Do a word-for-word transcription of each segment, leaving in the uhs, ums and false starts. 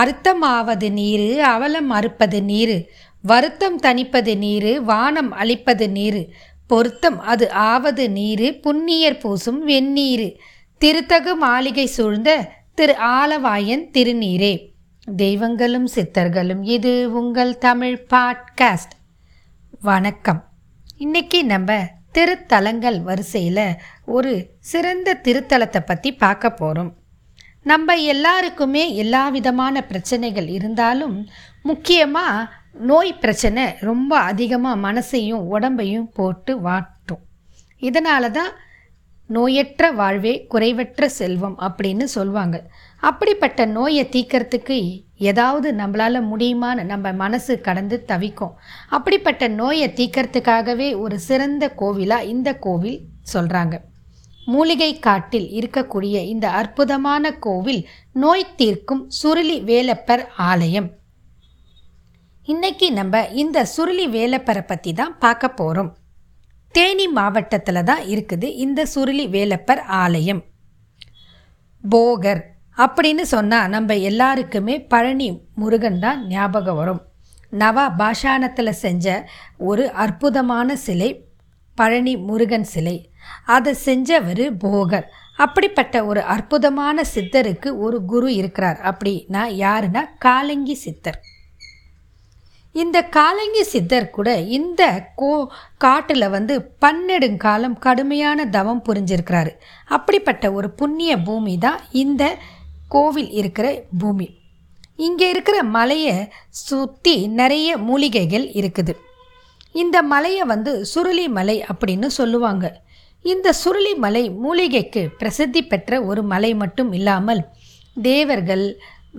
அர்த்தமாவது நீரு, அவலம் அறுப்பது நீரு, வருத்தம் தணிப்பது நீரு, வானம் அளிப்பது நீரு, பொருத்தம் அது ஆவது நீரு, புண்ணியர் பூசும் வெந்நீரு, திருத்தகு மாளிகை சூழ்ந்த திரு ஆலவாயன் திருநீரே. தெய்வங்களும் சித்தர்களும், இது உங்கள் தமிழ் பாட்காஸ்ட். வணக்கம். இன்றைக்கி நம்ம திருத்தலங்கள் வரிசையில் ஒரு சிறந்த திருத்தலத்தை பற்றி பார்க்க போகிறோம். நம்ம எல்லாருக்குமே எல்லா விதமான பிரச்சனைகள் இருந்தாலும் முக்கியமாக நோய் பிரச்சனை ரொம்ப அதிகமாக மனசையும் உடம்பையும் போட்டு வாட்டும். இதனால தான் நோயற்ற வாழ்வே குறைவற்ற செல்வம் அப்படின்னு சொல்லுவாங்க. அப்படிப்பட்ட நோயை தீக்கிறதுக்கு ஏதாவது நம்மளால் முடியுமான்னு நம்ம மனசு கடந்து தவிக்கும். அப்படிப்பட்ட நோயை தீக்கிறதுக்காகவே ஒரு சிறந்த கோவிலாக இந்த கோவில் சொல்கிறாங்க. மூலிகை காட்டில் இருக்கக்கூடிய இந்த அற்புதமான கோவில் நோய் தீர்க்கும் சுருளி வேலப்பர் ஆலயம். இன்றைக்கி நம்ம இந்த சுருளி வேலப்பரை பற்றி தான் பார்க்க போகிறோம். தேனி மாவட்டத்தில் தான் இருக்குது இந்த சுருளி வேலப்பர் ஆலயம். போகர் அப்படின்னு சொன்னால் நம்ம எல்லாருக்குமே பழனி முருகன் தான் ஞாபகம் வரும். நவா பாஷாணத்தில் செஞ்ச ஒரு அற்புதமான சிலை பழனி முருகன் சிலை. அதை செஞ்சவர் போகர். அப்படிப்பட்ட ஒரு அற்புதமான சித்தருக்கு ஒரு குரு இருக்கிறார். அப்படின்னா யாருன்னா காலங்கி சித்தர். இந்த காலங்கி சித்தர் கூட இந்த கோ காட்டில் வந்து பன்னெடுங்காலம் கடுமையான தவம் புரிஞ்சிருக்கிறாரு. அப்படிப்பட்ட ஒரு புண்ணிய பூமி தான் இந்த கோவில் இருக்கிற பூமி. இங்கே இருக்கிற மலையை சுற்றி நிறைய மூலிகைகள் இருக்குது. இந்த மலையை வந்து சுருளி மலை அப்படின்னு சொல்லுவாங்க. இந்த சுருளி மலை மூலிகைக்கு பிரசித்தி பெற்ற ஒரு மலை மட்டும் இல்லாமல் தேவர்கள்,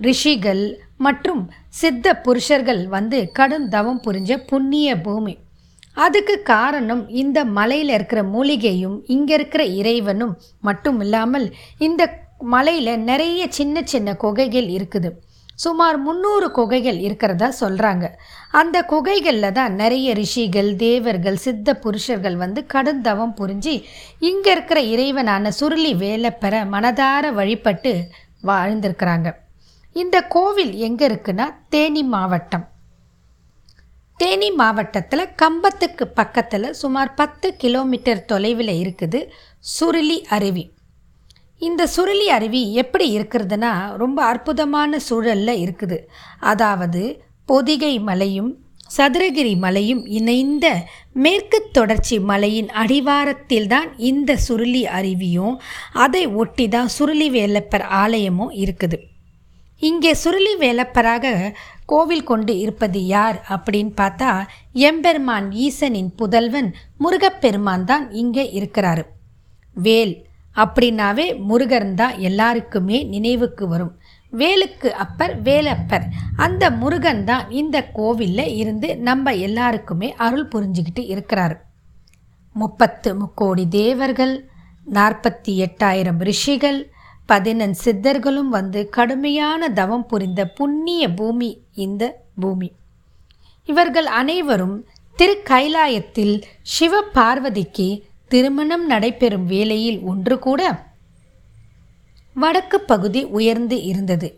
ரிஷிகள் மற்றும் சித்த புருஷர்கள் வந்து கடும் தவம் புரிஞ்ச புண்ணிய பூமி. அதுக்கு காரணம் இந்த மலையில் இருக்கிற மூலிகையும் இங்கே இருக்கிற இறைவனும் மட்டும் இல்லாமல் இந்த மலையில் நிறைய சின்ன சின்ன குகைகள் இருக்குது. சுமார் முந்நூறு குகைகள் இருக்கிறதா சொல்கிறாங்க. அந்த குகைகளில் தான் நிறைய ரிஷிகள், தேவர்கள், சித்த புருஷர்கள் வந்து கடுந்தவம் புரிஞ்சு இங்கே இருக்கிற இறைவனான சுருளி வேலப்பெற மனதார வழிபட்டு வாழ்ந்திருக்கிறாங்க. இந்த கோவில் எங்கே இருக்குன்னா தேனி மாவட்டம். தேனி மாவட்டத்தில் கம்பத்துக்கு பக்கத்தில் சுமார் பத்து கிலோமீட்டர் தொலைவில் இருக்குது சுருளி அருவி. இந்த சுருளி அருவி எப்படி இருக்கிறதுனா ரொம்ப அற்புதமான சூழலில் இருக்குது. அதாவது பொதிகை மலையும் சதுரகிரி மலையும் இணைந்த மேற்கு தொடர்ச்சி மலையின் அடிவாரத்தில் தான் இந்த சுருளி அருவியும் அதை ஒட்டி தான் சுருளி வேலப்பர் ஆலயமும் இருக்குது. இங்கே சுருளி வேலப்பராக கோவில் கொண்டு இருப்பது யார் அப்படின்னு பார்த்தா எம்பெருமான் ஈசனின் புதல்வன் முருகப்பெருமான் தான் இங்கே இருக்கிறாரு. வேல் அப்படின்னாவே முருகன் தான் எல்லாருக்குமே நினைவுக்கு வரும். வேலுக்கு அப்பர் வேலப்பர். அந்த முருகன் தான் இந்த கோவிலில் இருந்து நம்ம எல்லாருக்குமே அருள் புரிஞ்சுக்கிட்டு இருக்கிறாரு. முப்பத்து முக்கோடி தேவர்கள், நாற்பத்தி எட்டாயிரம் ரிஷிகள், பதினெண் சித்தர்களும் வந்து கடுமையான தவம் புரிந்த புண்ணிய பூமி இந்த பூமி. இவர்கள் அனைவரும் திருக்கைலாயத்தில் சிவ பார்வதிக்கு திருமணம் நடைபெறும் வேளையில் ஒன்று கூட வடக்கு பகுதி உயர்ந்து இருந்தது.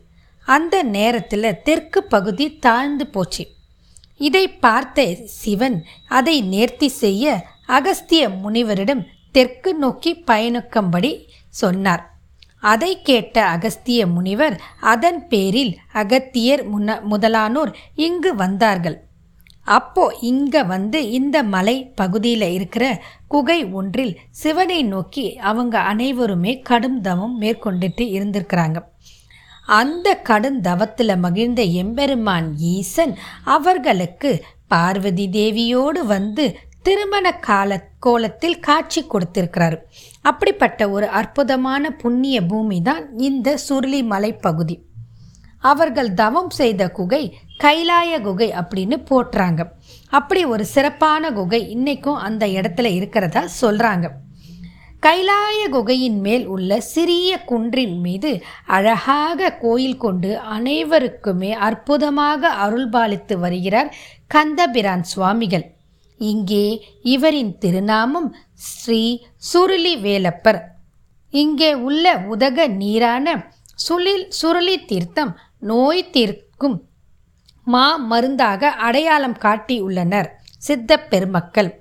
அந்த நேரத்தில் தெற்கு பகுதி தாழ்ந்து போச்சு. இதை பார்த்த சிவன் அதை நேர்த்தி செய்ய அகஸ்திய முனிவரிடம் தெற்கு நோக்கி பயணிக்கும்படி சொன்னார். அதை கேட்ட அகஸ்திய முனிவர் அதன் பேரில் அகத்தியர் முன்ன முதலானோர் இங்கு வந்தார்கள். அப்போ இங்கே வந்து இந்த மலை பகுதியில் இருக்கிற குகை ஒன்றில் சிவனை நோக்கி அவங்க அனைவருமே கடும் தவம் மேற்கொண்டுட்டு இருந்திருக்கிறாங்க. அந்த கடும் தவத்தில் மகிழ்ந்த எம்பெருமான் ஈசன் அவர்களுக்கு பார்வதி தேவியோடு வந்து திருமண கால கோலத்தில் காட்சி கொடுத்திருக்கிறார். அப்படிப்பட்ட ஒரு அற்புதமான புண்ணிய பூமி தான் இந்த சுருளி மலை பகுதி. அவர்கள் தவம் செய்த குகை கைலாய குகை அப்படின்னு போட்டுறாங்க. அப்படி ஒரு சிறப்பான குகை இன்றைக்கும் அந்த இடத்துல இருக்கிறதா சொல்கிறாங்க. கைலாய குகையின் மேல் உள்ள சிறிய குன்றின் மீது அழகாக கோயில் கொண்டு அனைவருக்குமே அற்புதமாக அருள்பாலித்து வருகிறார் கந்தபிரான் சுவாமிகள். இங்கே இவரின் திருநாமம் ஸ்ரீ சுருளி வேலப்பர். இங்கே உள்ள உதக நீரான சுருளி சுருளி தீர்த்தம் நோய் தீர்க்கும் மா மருந்தாக அடையாளம் காட்டியுள்ளனர் சித்த பெருமக்கள்.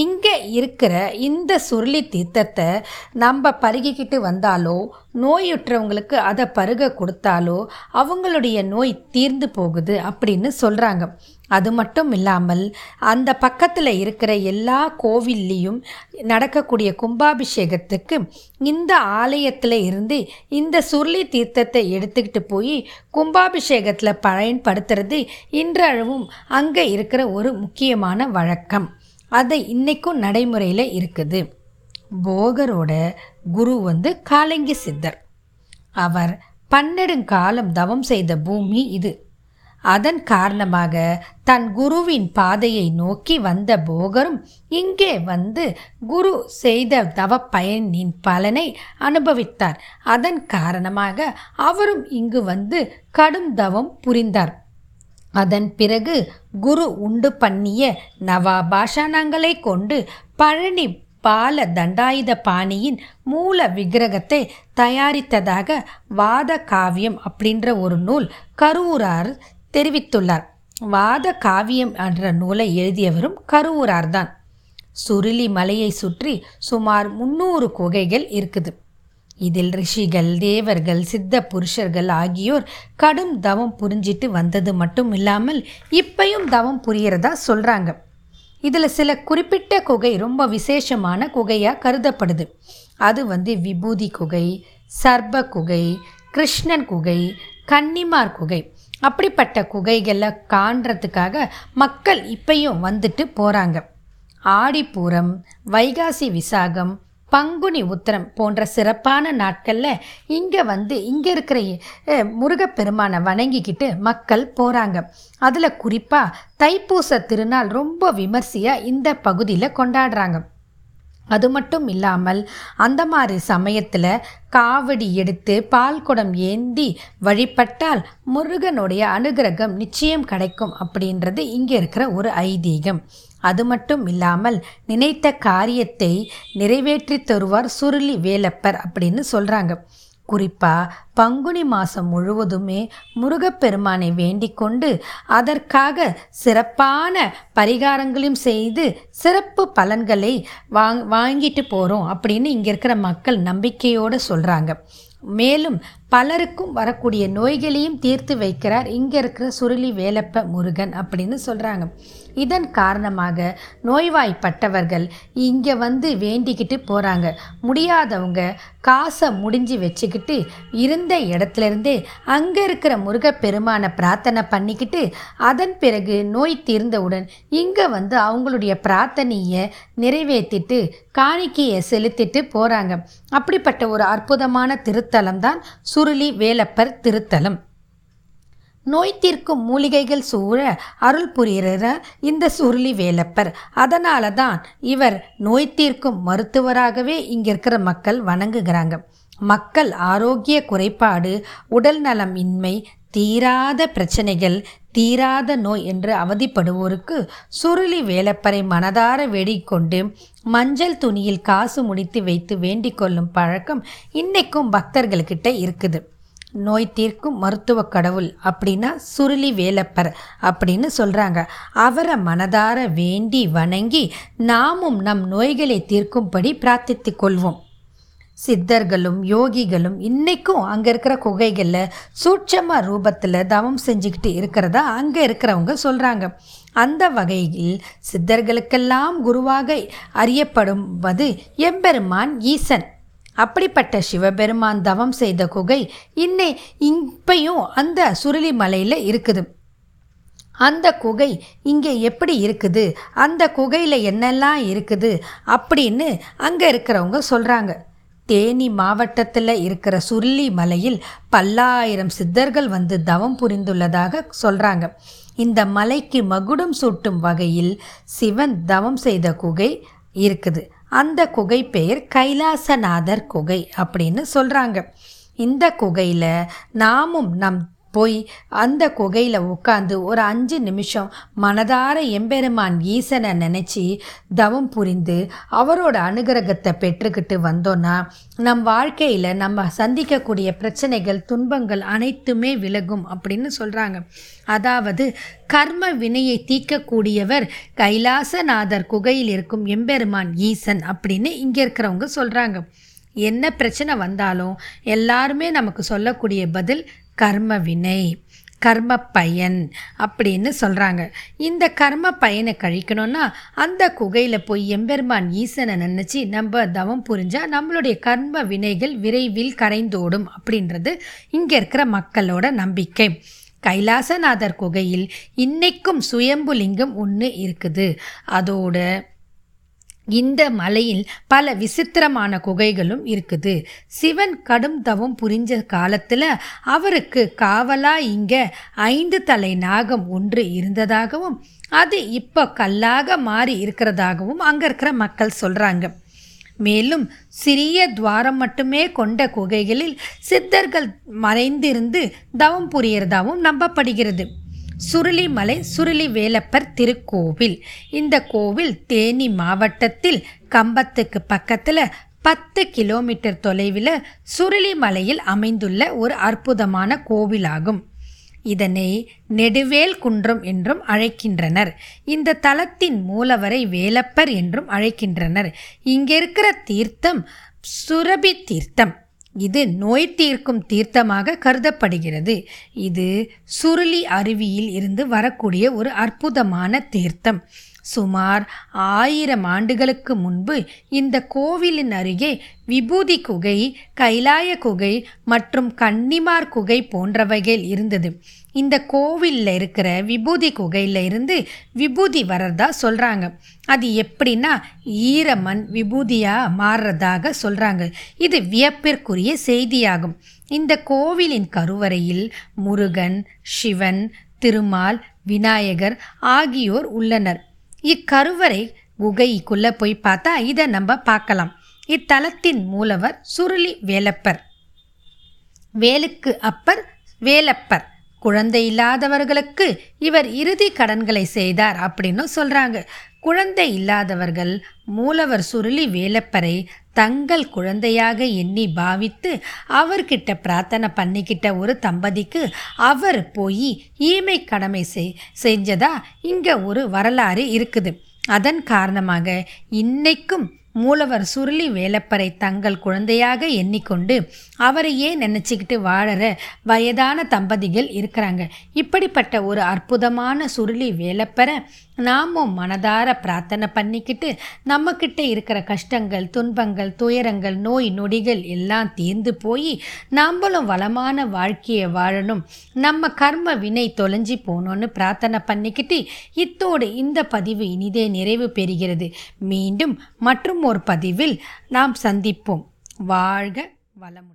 இங்கே இருக்கிற இந்த சுருளி தீர்த்தத்தை நம்ம பருகிக்கிட்டு வந்தாலோ நோயுற்றவங்களுக்கு அதை பருக கொடுத்தாலோ அவங்களுடைய நோய் தீர்ந்து போகுது அப்படின்னு சொல்கிறாங்க. அது மட்டும் இல்லாமல் அந்த பக்கத்தில் இருக்கிற எல்லா கோவில்லையும் நடக்கக்கூடிய கும்பாபிஷேகத்துக்கு இந்த ஆலயத்தில் இருந்து இந்த சுருளி தீர்த்தத்தை எடுத்துக்கிட்டு போய் கும்பாபிஷேகத்தில் பயன்படுத்துறது இன்றளவும் அங்கே இருக்கிற ஒரு முக்கியமான வழக்கம். அது இன்றைக்கும் நடைமுறையில் இருக்குது. போகரோட குரு வந்து காலங்கி சித்தர். அவர் பன்னெடுங்காலம் தவம் செய்த பூமி இது. அதன் காரணமாக தன் குருவின் பாதையை நோக்கி வந்த போகரும் இங்கே வந்து குரு செய்த தவ பயனின் பலனை அனுபவித்தார். அதன் காரணமாக அவரும் இங்கு வந்து கடும் தவம் புரிந்தார். அதன் பிறகு குரு உண்டு பண்ணிய நவாபாஷணங்களை கொண்டு பழனி பால தண்டாயுத பாணியின் மூல விக்கிரகத்தை தயாரித்ததாக வாத காவியம் அப்படின்ற ஒரு நூல் கருவூரார் தெரிவித்துள்ளார். வாத காவியம் என்ற நூலை எழுதியவரும் கருவூரார் தான். சுருளி மலையை சுற்றி சுமார் முன்னூறு குகைகள் இருக்குது. இதில் ரிஷிகள், தேவர்கள், சித்த புருஷர்கள் ஆகியோர் கடும் தவம் புரிஞ்சிட்டு வந்தது மட்டும் இல்லாமல் இப்பையும் தவம் புரியறதா சொல்கிறாங்க. இதில் சில குறிப்பிட்ட குகை ரொம்ப விசேஷமான குகையாக கருதப்படுது. அது வந்து விபூதி குகை, சர்ப குகை, கிருஷ்ணன் குகை, கன்னிமார் குகை. அப்படிப்பட்ட குகைகளை காண்றதுக்காக மக்கள் இப்பையும் வந்துட்டு போகிறாங்க. ஆடிப்பூரம், வைகாசி விசாகம், பங்குனி உத்திரம் போன்ற சிறப்பான நாட்களில் இங்கே வந்து இங்கே இருக்கிற முருகப்பெருமானை வணங்கிக்கிட்டு மக்கள் போகிறாங்க. அதில் குறிப்பாக தைப்பூச திருநாள் ரொம்ப விமர்சையாக இந்த பகுதியில் கொண்டாடுறாங்க. அது மட்டும் இல்லாமல் அந்த மாதிரி சமயத்தில் காவடி எடுத்து பால் குடம் ஏந்தி வழிபட்டால் முருகனுடைய அனுகிரகம் நிச்சயம் கிடைக்கும் அப்படின்றது இங்கே இருக்கிற ஒரு ஐதீகம். அது மட்டும் இல்லாமல் நினைத்த காரியத்தை நிறைவேற்றி தருவார் சுருளி வேலப்பர் அப்படின்னு சொல்கிறாங்க. குறிப்பாக பங்குனி மாதம் முழுவதுமே முருகப்பெருமானை வேண்டிக் கொண்டு அதற்காக சிறப்பான பரிகாரங்களையும் செய்து சிறப்பு பலன்களை வாங் வாங்கிட்டு போகிறோம் அப்படின்னு இங்கே இருக்கிற மக்கள் நம்பிக்கையோடு சொல்கிறாங்க. மேலும் பலருக்கும் வரக்கூடிய நோய்களையும் தீர்த்து வைக்கிறார் இங்கே இருக்கிற சுருளி வேலப்ப முருகன் அப்படின்னு சொல்கிறாங்க. இதன் காரணமாக நோய்வாய்ப்பட்டவர்கள் இங்கே வந்து வேண்டிக்கிட்டு போகிறாங்க. முடியாதவங்க காசை முடிஞ்சு வச்சுக்கிட்டு இருந்த இடத்துலேருந்தே அங்கே இருக்கிற முருகப்பெருமானை பிரார்த்தனை பண்ணிக்கிட்டு அதன் பிறகு நோய் தீர்ந்தவுடன் இங்கே வந்து அவங்களுடைய பிரார்த்தனையை நிறைவேற்றிட்டு காணிக்கையை செலுத்திட்டு போகிறாங்க. அப்படிப்பட்ட ஒரு அற்புதமான திருத்தலம் தான் சுருளி வேலப்பர் திருத்தலம். நோய் தீர்க்கும் மூலிகைகள் சூழ அருள் புரிகிற இந்த சுருளி வேலப்பர், அதனால தான் இவர் நோய் தீர்க்கும் மருத்துவராகவே இங்கே இருக்கிற மக்கள் வணங்குகிறாங்க. மக்கள் ஆரோக்கிய குறைபாடு, உடல் நலம் இன்மை, தீராத பிரச்சனைகள், தீராத நோய் என்று அவதிப்படுவோருக்கு சுருளி வேலப்பரை மனதார வேண்டிக்கொண்டு மஞ்சள் துணியில் காசு முடித்து வைத்து வேண்டிக் கொள்ளும் பழக்கம் இன்றைக்கும் பக்தர்கள்கிட்ட இருக்குது. நோய் தீர்க்கும் மருத்துவ கடவுள் அப்படின்னா சுருளி வேலப்பர் அப்படின்னு சொல்கிறாங்க. அவரை மனதார வேண்டி வணங்கி நாமும் நம் நோய்களை தீர்க்கும்படி பிரார்த்தித்து கொள்வோம். சித்தர்களும் யோகிகளும் இன்றைக்கும் அங்கே இருக்கிற குகைகளில் சூட்சம ரூபத்தில் தவம் செஞ்சுக்கிட்டு இருக்கிறதா அங்கே இருக்கிறவங்க சொல்கிறாங்க. அந்த வகையில் சித்தர்களுக்கெல்லாம் குருவாக அறியப்படுவது எம்பெருமான் ஈசன். அப்படிப்பட்ட சிவபெருமான் தவம் செய்த குகை இன்னை இப்பையும் அந்த சுருளி மலையில் இருக்குது. அந்த குகை இங்கே எப்படி இருக்குது, அந்த குகையில் என்னெல்லாம் இருக்குது அப்படின்னு அங்கே இருக்கிறவங்க சொல்கிறாங்க. தேனி மாவட்டத்தில் இருக்கிற சுருளி மலையில் பல்லாயிரம் சித்தர்கள் வந்து தவம் புரிந்துள்ளதாக சொல்கிறாங்க. இந்த மலைக்கு மகுடம் சூட்டும் வகையில் சிவன் தவம் செய்த குகை இருக்குது. அந்த குகை பெயர் கைலாசநாதர் குகை அப்படின்னு சொல்கிறாங்க. இந்த குகையில் நாமும் நம் போய் அந்த குகையில் உட்காந்து ஒரு அஞ்சு நிமிஷம் மனதார எம்பெருமான் ஈசனை நினச்சி தவம் புரிந்து அவரோட அனுகிரகத்தை பெற்றுக்கிட்டு வந்தோன்னா நம் வாழ்க்கையில் நம்ம சந்திக்கக்கூடிய பிரச்சனைகள் துன்பங்கள் அனைத்துமே விலகும் அப்படின்னு சொல்கிறாங்க. அதாவது கர்ம வினையை தீர்க்கக்கூடியவர் கைலாசநாதர் குகையில் இருக்கும் எம்பெருமான் ஈசன் அப்படின்னு இங்கே இருக்கிறவங்க சொல்கிறாங்க. என்ன பிரச்சனை வந்தாலும் எல்லாருமே நமக்கு சொல்லக்கூடிய பதில் கர்ம வினை, கர்ம பயன் அப்படின்னு சொல்கிறாங்க. இந்த கர்ம பயனை கழிக்கணும்னா அந்த குகையில் போய் எம்பெருமான் ஈசனை நினச்சி நம்ம தவம் புரிஞ்சால் நம்மளுடைய கர்ம வினைகள் விரைவில் கரைந்தோடும் அப்படின்றது இங்கே இருக்கிற மக்களோட நம்பிக்கை. கைலாசநாதர் குகையில் இன்னைக்கும் சுயம்புலிங்கம் ஒன்று இருக்குது. அதோட இந்த மலையில் பல விசித்திரமான குகைகளும் இருக்குது. சிவன் கடும் தவம் புரிஞ்ச காலத்தில் அவருக்கு காவலாக இங்கே ஐந்து தலை நாகம் ஒன்று இருந்ததாகவும் அது இப்போ கல்லாக மாறி இருக்கிறதாகவும் அங்கே இருக்கிற மக்கள் சொல்கிறாங்க. மேலும் சிறிய துவாரம் மட்டுமே கொண்ட குகைகளில் சித்தர்கள் மறைந்திருந்து தவம் புரியறதாகவும் நம்பப்படுகிறது. சுருளிமலை சுருளி வேலப்பர் திருக்கோவில், இந்த கோவில் தேனி மாவட்டத்தில் கம்பத்துக்கு பக்கத்தில் பத்து கிலோமீட்டர் தொலைவில் சுருளிமலையில் அமைந்துள்ள ஒரு அற்புதமான கோவிலாகும். இதனை நெடுவேல் குன்றம் என்றும் அழைக்கின்றனர். இந்த தலத்தின் மூலவரை வேலப்பர் என்றும் அழைக்கின்றனர். இங்கிருக்கிற தீர்த்தம் சுரபி தீர்த்தம். இது நோய் தீர்க்கும் தீர்த்தமாக கருதப்படுகிறது. இது சுருளி அருவியில் இருந்து வரக்கூடிய ஒரு அற்புதமான தீர்த்தம். சுமார் ஆயிரம் ஆண்டுகளுக்கு முன்பு இந்த கோவிலின் அருகே விபூதி குகை, கைலாய குகை மற்றும் கன்னிமார் குகை போன்றவைகள் இருந்தது. இந்த கோவிலில் இருக்கிற விபூதி குகையில் இருந்து விபூதி வர்றதா சொல்கிறாங்க. அது எப்படின்னா ஈரமண் விபூதியாக மாறுறதாக சொல்கிறாங்க. இது வியப்பிற்குரிய செய்தியாகும். இந்த கோவிலின் கருவறையில் முருகன், சிவன், திருமால், விநாயகர் ஆகியோர் உள்ளனர். இக்கருவறை குகைக்குள்ளே போய் பார்த்தா இதை நம்ம பார்க்கலாம். இத்தலத்தின் மூலவர் சுருளி வேலப்பர், வேலுக்கு அப்பர் வேலப்பர். குழந்தை இல்லாதவர்களுக்கு இவர் இறுதி கடன்களை செய்தார் அப்படின்னு சொல்கிறாங்க. குழந்தை இல்லாதவர்கள் மூலவர் சுருளி வேலப்பரை தங்கள் குழந்தையாக எண்ணி பாவித்து அவர்கிட்ட பிரார்த்தனை பண்ணிக்கிட்ட ஒரு தம்பதிக்கு அவர் போய் ஈமை கடமை செய் செஞ்சதா இங்கே ஒரு வரலாறு இருக்குது. அதன் காரணமாக இன்னைக்கும் மூலவர் சுருளி வேலப்பரை தங்கள் குழந்தையாக எண்ணிக்கொண்டு அவரையே நினச்சிக்கிட்டு வாழற வயதான தம்பதிகள் இருக்கிறாங்க. இப்படிப்பட்ட ஒரு அற்புதமான சுருளி வேலப்பரை நாமும் மனதார பிரார்த்தனை பண்ணிக்கிட்டு நம்மக்கிட்ட இருக்கிற கஷ்டங்கள், துன்பங்கள், துயரங்கள், நோய் நொடிகள் எல்லாம் தீர்ந்து போய் நம்மளும் வளமான வாழ்க்கையை வாழணும், நம்ம கர்ம வினை தொலைஞ்சி போகணும்னு பிரார்த்தனை பண்ணிக்கிட்டு இத்தோடு இந்த பதிவு இனிதே நிறைவு பெறுகிறது. மீண்டும் மற்றும் ஒரு பதிவில் நாம் சந்திப்போம். வாழ்க வளமுடன்.